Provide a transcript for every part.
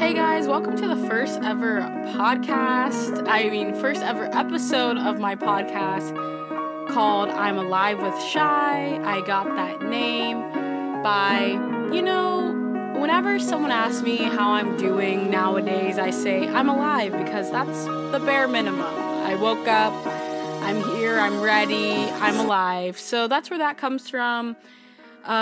Hey guys, welcome to the first ever podcast. First ever episode of my podcast called I'm Alive with Shy. I got that name by, whenever someone asks me how I'm doing nowadays, I say I'm alive because that's the bare minimum. I woke up, I'm here, I'm ready, I'm alive. So that's where that comes from.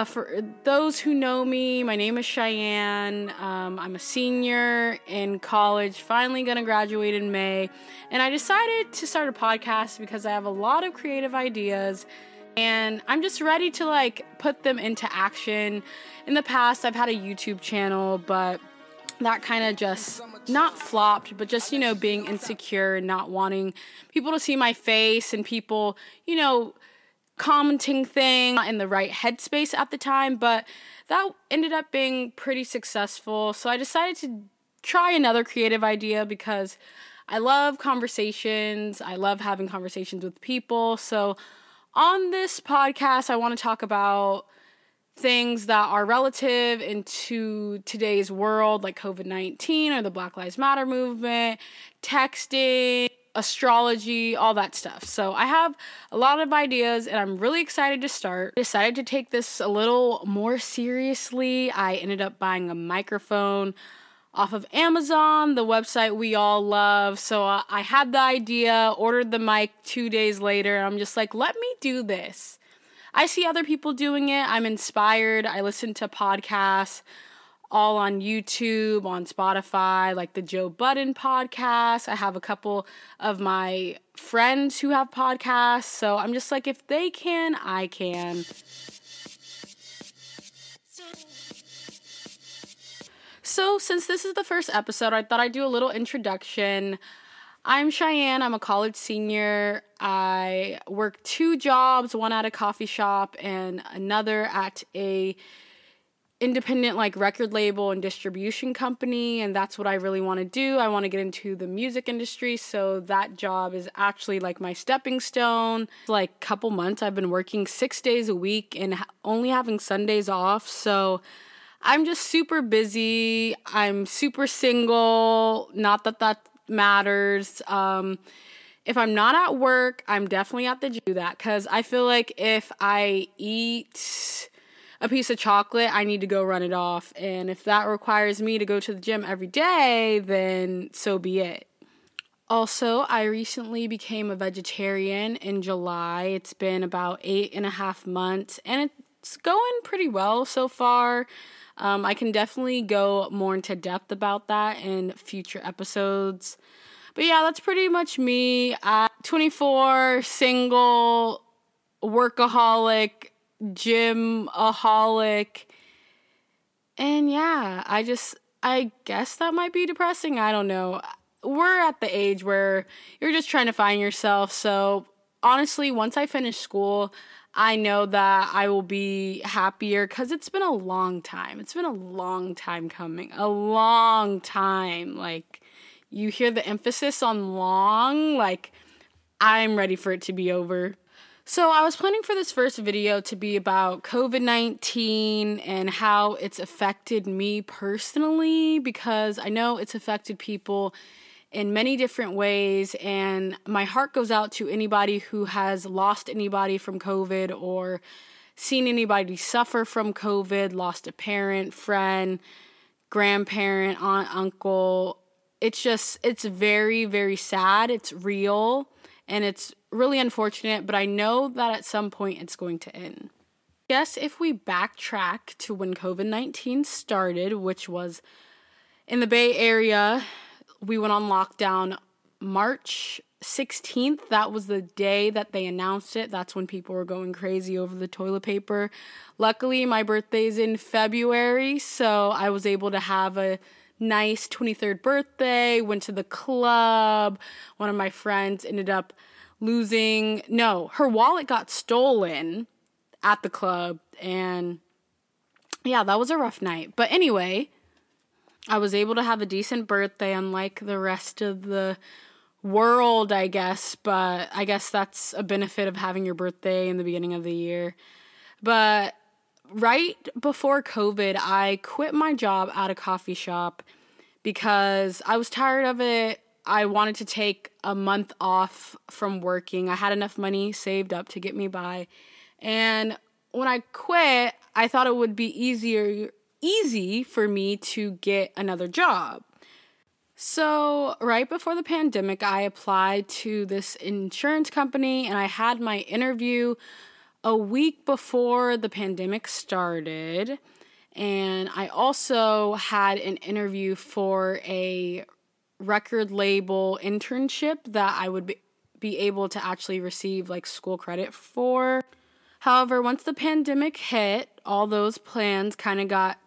For those who know me, my name is Cheyenne. I'm a senior in college, finally going to graduate in May. And I decided to start a podcast because I have a lot of creative ideas and I'm just ready to put them into action. In the past, I've had a YouTube channel, but that kind of just not flopped, but just, being insecure and not wanting people to see my face and people, commenting thing, not in the right headspace at the time, but that ended up being pretty successful. So I decided to try another creative idea because I love conversations. I love having conversations with people. So on this podcast, I want to talk about things that are relative into today's world, like COVID-19 or the Black Lives Matter movement, texting, astrology, all that stuff. So I have a lot of ideas and I'm really excited to start. I decided to take this a little more seriously. I ended up buying a microphone off of Amazon, the website we all love. So I had the idea, ordered the mic 2 days later, and I'm just like, let me do this. I see other people doing it. I'm inspired. I listen to podcasts all on YouTube, on Spotify, like the Joe Budden podcast. I have a couple of my friends who have podcasts. So I'm just like, if they can, I can. So since this is the first episode, I thought I'd do a little introduction. I'm Cheyenne. I'm a college senior. I work 2 jobs, one at a coffee shop and another at a independent record label and distribution company, and that's what I really want to do. I want to get into the music industry, so that job is actually my stepping stone. Couple months I've been working 6 days a week and only having Sundays off, so I'm just super busy. I'm super single, not that matters. If I'm not at work, I'm definitely at the gym, because I feel like if I eat a piece of chocolate, I need to go run it off. And if that requires me to go to the gym every day, then so be it. Also, I recently became a vegetarian in July. It's been about 8.5 months, and it's going pretty well so far. I can definitely go more into depth about that in future episodes. But yeah, that's pretty much me. I'm 24, single, workaholic, gymaholic, and yeah, I guess that might be depressing. I don't know. We're at the age where you're just trying to find yourself. So honestly, once I finish school, I know that I will be happier, because it's been a long time. It's been a long time coming. A long time. You hear the emphasis on long. I'm ready for it to be over. So I was planning for this first video to be about COVID-19 and how it's affected me personally, because I know it's affected people in many different ways, and my heart goes out to anybody who has lost anybody from COVID or seen anybody suffer from COVID, lost a parent, friend, grandparent, aunt, uncle. It's very, very sad. It's real. And it's really unfortunate, but I know that at some point it's going to end. I guess if we backtrack to when COVID-19 started, which was in the Bay Area, we went on lockdown March 16th. That was the day that they announced it. That's when people were going crazy over the toilet paper. Luckily, my birthday's in February, so I was able to have a nice 23rd birthday, went to the club. One of my friends ended up her wallet got stolen at the club, and yeah, that was a rough night. But anyway, I was able to have a decent birthday, unlike the rest of the world, I guess, but I guess that's a benefit of having your birthday in the beginning of the year. But right before COVID, I quit my job at a coffee shop because I was tired of it. I wanted to take a month off from working. I had enough money saved up to get me by. And when I quit, I thought it would be easy for me to get another job. So right before the pandemic, I applied to this insurance company and I had my interview a week before the pandemic started. And I also had an interview for a record label internship that I would be able to actually receive like school credit for. However, once the pandemic hit, all those plans kind of got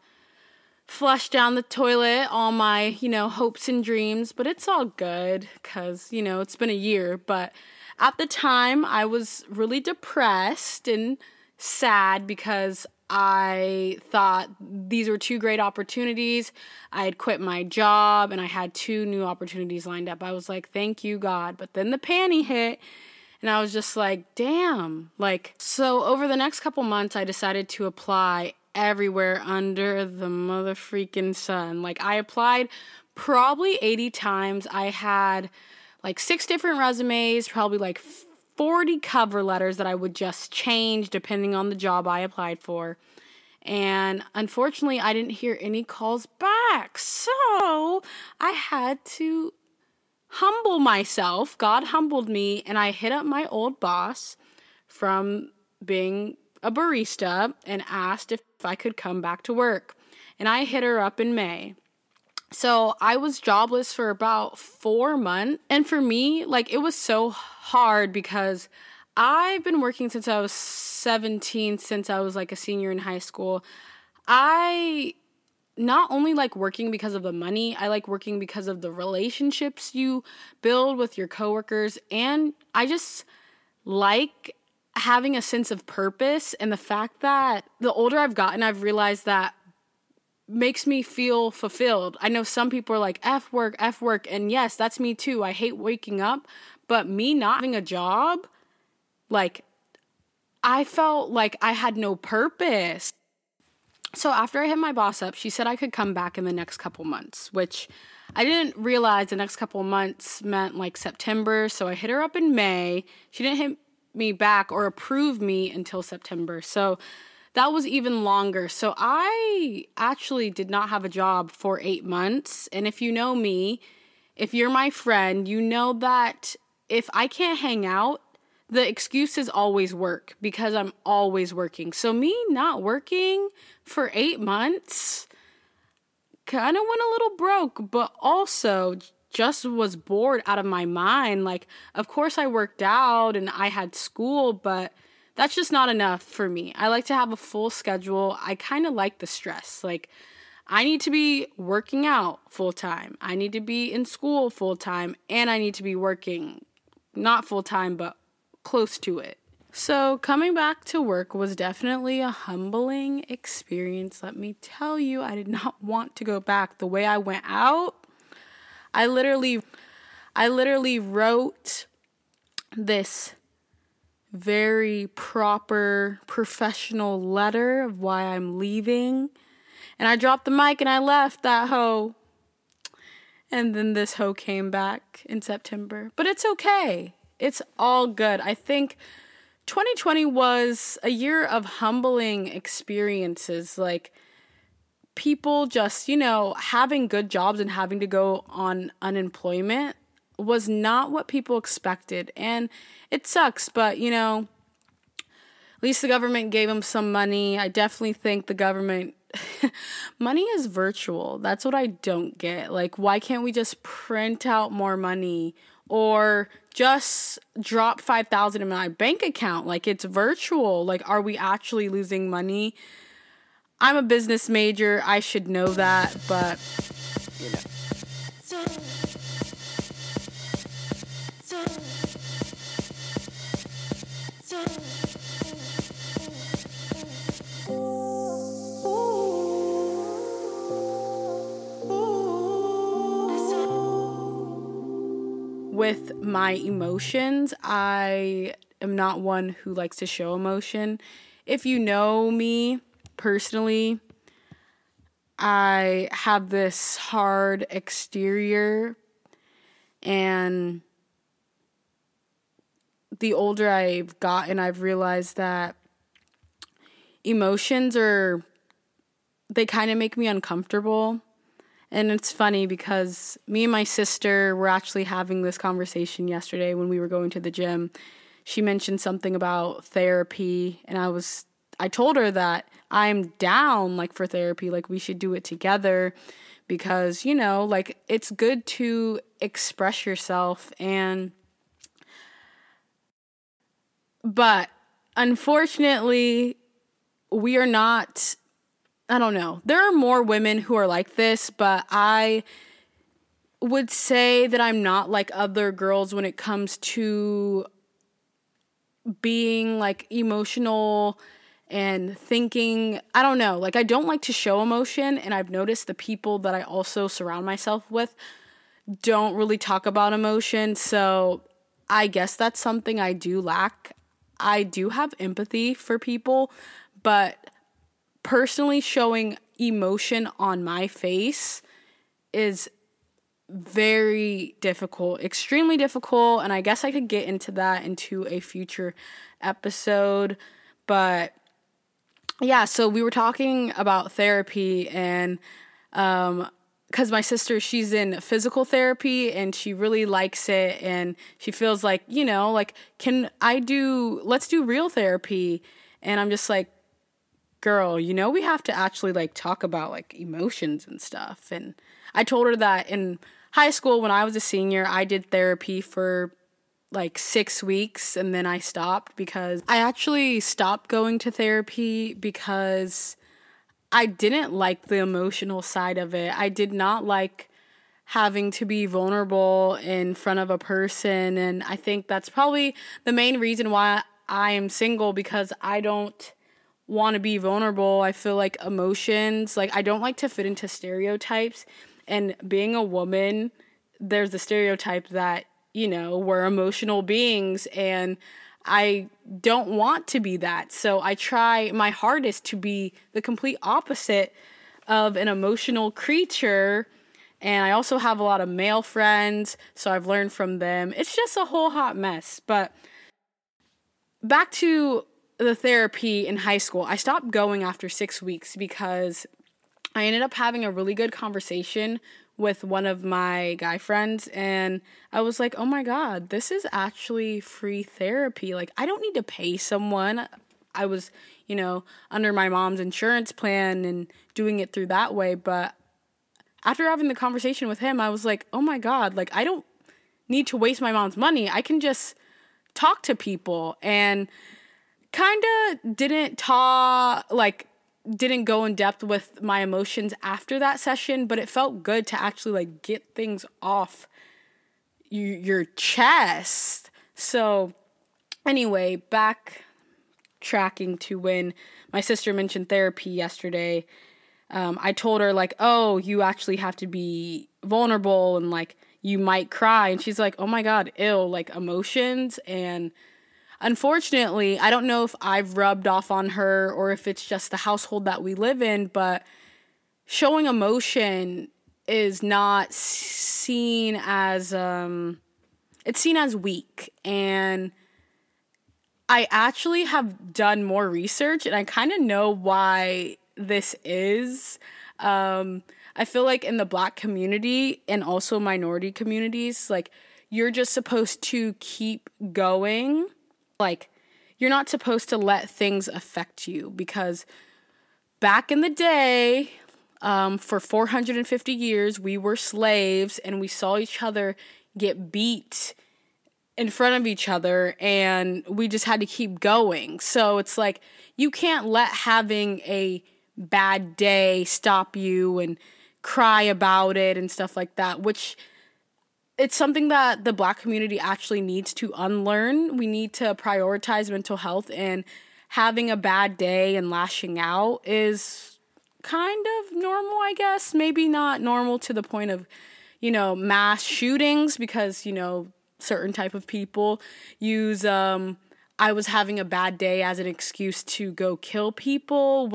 flushed down the toilet, all my, hopes and dreams, but it's all good because, it's been a year. But at the time, I was really depressed and sad because I thought these were two great opportunities. I had quit my job and I had two new opportunities lined up. I was like, thank you, God. But then the pandemic hit and I was just like, damn. So over the next couple months, I decided to apply everywhere under the motherfreaking sun. I applied probably 80 times. I had 6 different resumes, probably 40 cover letters that I would just change depending on the job I applied for. And unfortunately, I didn't hear any calls back. So I had to humble myself. God humbled me, and I hit up my old boss from being a barista and asked if I could come back to work. And I hit her up in May. So I was jobless for about 4 months. And for me, it was so hard because I've been working since I was 17, since I was a senior in high school. I not only working because of the money, I like working because of the relationships you build with your coworkers. And I just like having a sense of purpose. And the fact that the older I've gotten, I've realized that makes me feel fulfilled. I know some people are like, F work. And yes, that's me too. I hate waking up, but me not having a job, I felt like I had no purpose. So after I hit my boss up, she said I could come back in the next couple months, which I didn't realize the next couple months meant September. So I hit her up in May. She didn't hit me back or approve me until September. So that was even longer. So I actually did not have a job for 8 months. And if you know me, if you're my friend, you know that if I can't hang out, the excuse is always work because I'm always working. So me not working for 8 months kind of went a little broke, but also just was bored out of my mind. Of course I worked out and I had school, but that's just not enough for me. I like to have a full schedule. I kind of like the stress. I need to be working out full time. I need to be in school full time. And I need to be working, not full time, but close to it. So coming back to work was definitely a humbling experience. Let me tell you, I did not want to go back. The way I went out, I literally wrote this very proper professional letter of why I'm leaving. And I dropped the mic and I left that hoe. And then this hoe came back in September. But it's okay. It's all good. I think 2020 was a year of humbling experiences. People just, having good jobs and having to go on unemployment was not what people expected. And it sucks, but, at least the government gave them some money. I definitely think the government... money is virtual. That's what I don't get. Why can't we just print out more money or just drop $5,000 in my bank account? It's virtual. Are we actually losing money? I'm a business major. I should know that, but, with my emotions, I am not one who likes to show emotion. If you know me personally, I had this hard exterior, and the older I've gotten, I've realized that emotions are, they kind of make me uncomfortable. And it's funny because me and my sister were actually having this conversation yesterday when we were going to the gym. She mentioned something about therapy, and I told her that I'm down, like, for therapy, like, we should do it together because, you know, like, it's good to express yourself. But unfortunately, we are not, I don't know. There are more women who are like this, but I would say that I'm not like other girls when it comes to being, like, emotional and thinking, I don't know, like, I don't like to show emotion, and I've noticed the people that I also surround myself with don't really talk about emotion, so I guess that's something I do lack. I do have empathy for people, but personally showing emotion on my face is very difficult, extremely difficult, and I guess I could get into that into a future episode, but yeah, so we were talking about therapy, and because my sister, she's in physical therapy, and she really likes it, and she feels like, you know, like, let's do real therapy, and I'm just like, girl, you know, we have to actually, like, talk about, like, emotions and stuff, and I told her that in high school when I was a senior, I did therapy for, like, 6 weeks, and then I stopped because I actually stopped going to therapy because I didn't like the emotional side of it. I did not like having to be vulnerable in front of a person, and I think that's probably the main reason why I am single, because I don't want to be vulnerable. I feel like emotions, like, I don't like to fit into stereotypes, and being a woman, there's the stereotype that, you know, we're emotional beings, and I don't want to be that. So I try my hardest to be the complete opposite of an emotional creature. And I also have a lot of male friends, so I've learned from them. It's just a whole hot mess. But back to the therapy in high school, I stopped going after 6 weeks because I ended up having a really good conversation with one of my guy friends, and I was like, oh my God, this is actually free therapy. Like, I don't need to pay someone. I was, you know, under my mom's insurance plan and doing it through that way, but after having the conversation with him, I was like, oh my God, like, I don't need to waste my mom's money. I can just talk to people, and kind of didn't go in depth with my emotions after that session, but it felt good to actually, like, get things off your chest. So anyway, backtracking to when my sister mentioned therapy yesterday, I told her, like, oh, you actually have to be vulnerable, and, like, you might cry, and she's like, oh my God, ew, like, emotions. And unfortunately, I don't know if I've rubbed off on her or if it's just the household that we live in, but showing emotion is not seen as, it's seen as weak. And I actually have done more research, and I kind of know why this is. I feel like in the Black community and also minority communities, like, you're just supposed to keep going. Like, you're not supposed to let things affect you, because back in the day, for 450 years, we were slaves, and we saw each other get beat in front of each other, and we just had to keep going. So it's like, you can't let having a bad day stop you and cry about it and stuff like that, which it's something that the Black community actually needs to unlearn. We need to prioritize mental health, and having a bad day and lashing out is kind of normal, I guess. Maybe not normal to the point of, you know, mass shootings, because, you know, certain type of people use, I was having a bad day as an excuse to go kill people.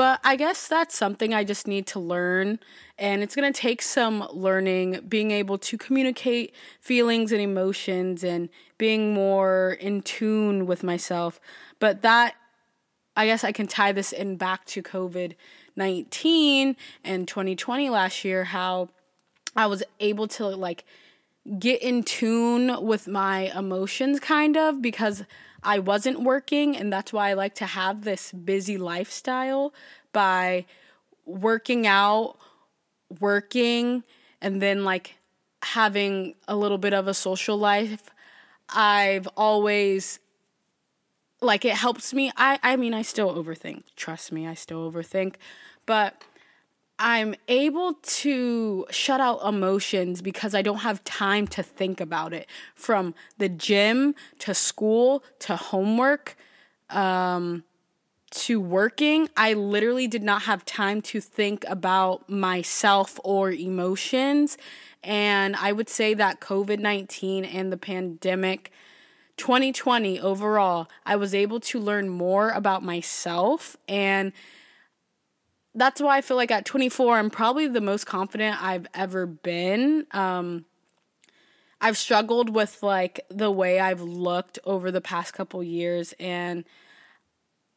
But I guess that's something I just need to learn, and it's going to take some learning, being able to communicate feelings and emotions and being more in tune with myself. But that, I guess I can tie this in back to COVID-19 and 2020 last year, how I was able to like get in tune with my emotions kind of, because I wasn't working, and that's why I like to have this busy lifestyle by working out, working, and then like having a little bit of a social life. I've always, like, it helps me. I mean, I still overthink. Trust me, I still overthink. But I'm able to shut out emotions because I don't have time to think about it. From the gym to school to homework to working, I literally did not have time to think about myself or emotions. And I would say that COVID-19 and the pandemic, 2020 overall, I was able to learn more about myself, and that's why I feel like at 24, I'm probably the most confident I've ever been. I've struggled with like the way I've looked over the past couple years, and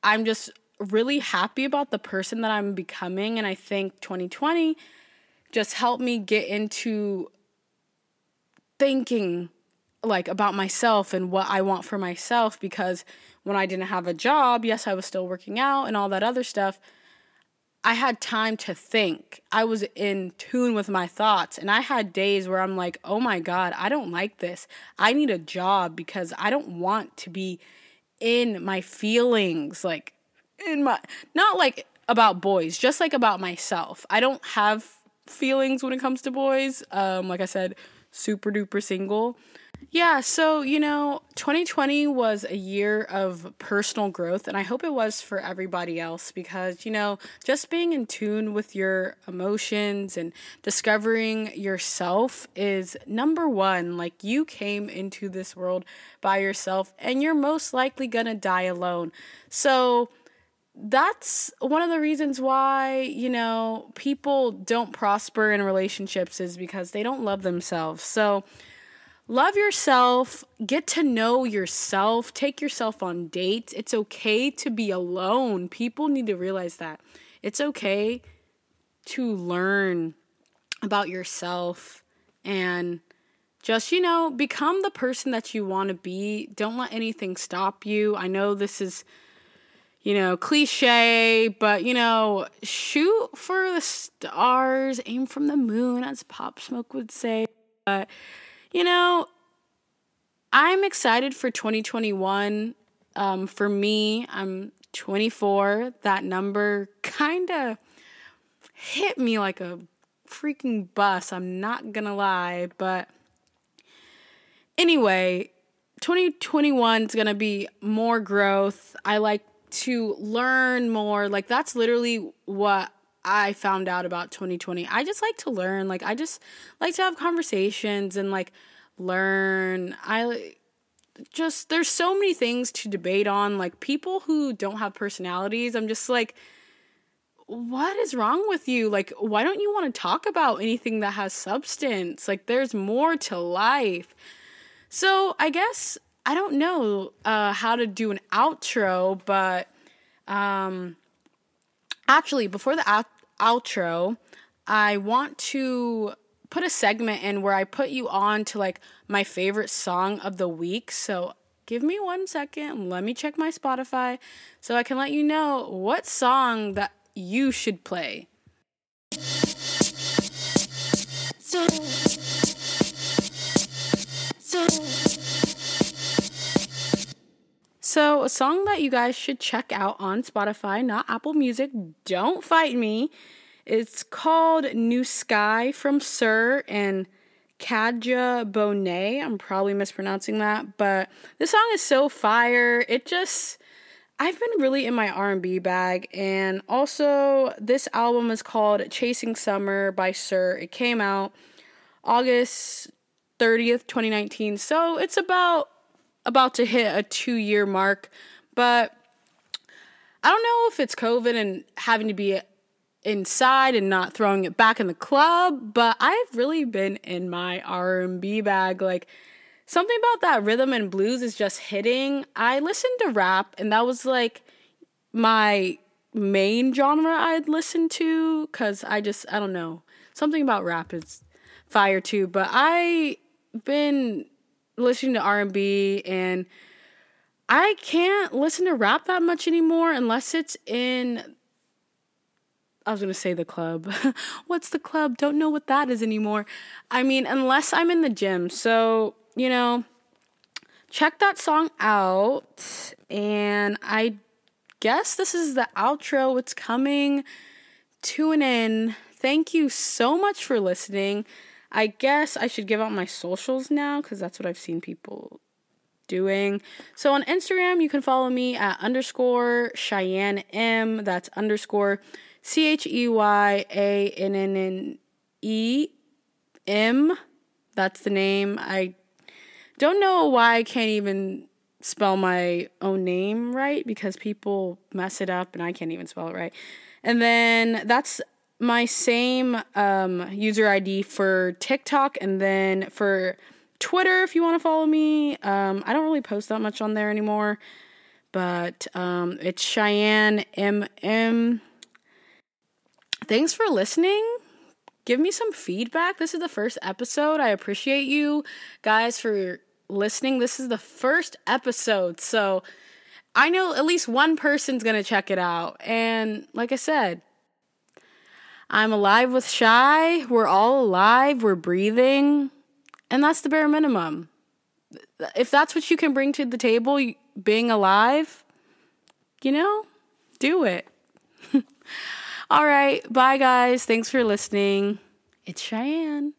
I'm just really happy about the person that I'm becoming. And I think 2020 just helped me get into thinking like about myself and what I want for myself, because when I didn't have a job, yes, I was still working out and all that other stuff, I had time to think. I was in tune with my thoughts, and I had days where I'm like, oh my God, I don't like this. I need a job because I don't want to be in my feelings, like in my, not like about boys, just like about myself. I don't have feelings when it comes to boys. Like I said, super duper single. Yeah, so, 2020 was a year of personal growth, and I hope it was for everybody else, because, just being in tune with your emotions and discovering yourself is number one. Like, you came into this world by yourself, and you're most likely gonna die alone. So that's one of the reasons why, people don't prosper in relationships, is because they don't love themselves. So love yourself, get to know yourself, take yourself on dates. It's okay to be alone. People need to realize that. It's okay to learn about yourself and just, become the person that you want to be. Don't let anything stop you. I know this is, cliche, but, shoot for the stars, aim from the moon, as Pop Smoke would say. But I'm excited for 2021. For me, I'm 24. That number kind of hit me like a freaking bus. I'm not going to lie. But anyway, 2021 is going to be more growth. I like to learn more. Like, that's literally what I found out about 2020. I just like to learn. Like, I just like to have conversations and like learn. There's so many things to debate on. Like, people who don't have personalities, I'm just like, what is wrong with you? Like, why don't you want to talk about anything that has substance? Like, there's more to life. So I guess I don't know how to do an outro, but actually, before the outro, I want to put a segment in where I put you on to, like, my favorite song of the week. So give me 1 second. Let me check my Spotify so I can let you know what song that you should play. So a song that you guys should check out on Spotify, not Apple Music, don't fight me. It's called New Sky from Sir and Kadja Bonet. I'm probably mispronouncing that, but this song is so fire. I've been really in my R&B bag. And also, this album is called Chasing Summer by Sir. It came out August 30th, 2019. So it's about to hit a 2-year mark, but I don't know if it's COVID and having to be inside and not throwing it back in the club, but I've really been in my R&B bag. Like, something about that rhythm and blues is just hitting. I listened to rap, and that was like my main genre I'd listen to, because I don't know, something about rap is fire too. But I've been listening to R&B, and I can't listen to rap that much anymore unless it's in, I was going to say the club. What's the club? Don't know what that is anymore. I mean, unless I'm in the gym. So, you know, check that song out. And I guess this is the outro. It's coming to an end. Thank you so much for listening. I guess I should give out my socials now, because that's what I've seen people doing. So on Instagram, you can follow me at _CheyenneM. That's _CheyanneM. That's the name. I don't know why I can't even spell my own name right, because people mess it up and I can't even spell it right. And then that's my same user ID for TikTok. And then for Twitter, if you want to follow me, I don't really post that much on there anymore, but it's CheyenneMM. Thanks for listening. Give me some feedback. This is the first episode. I appreciate you guys for listening. This is the first episode, so I know at least one person's gonna check it out. And like I said, I'm alive with Shy. We're all alive. We're breathing. And that's the bare minimum. If that's what you can bring to the table, being alive, you know, do it. All right. Bye, guys. Thanks for listening. It's Cheyenne.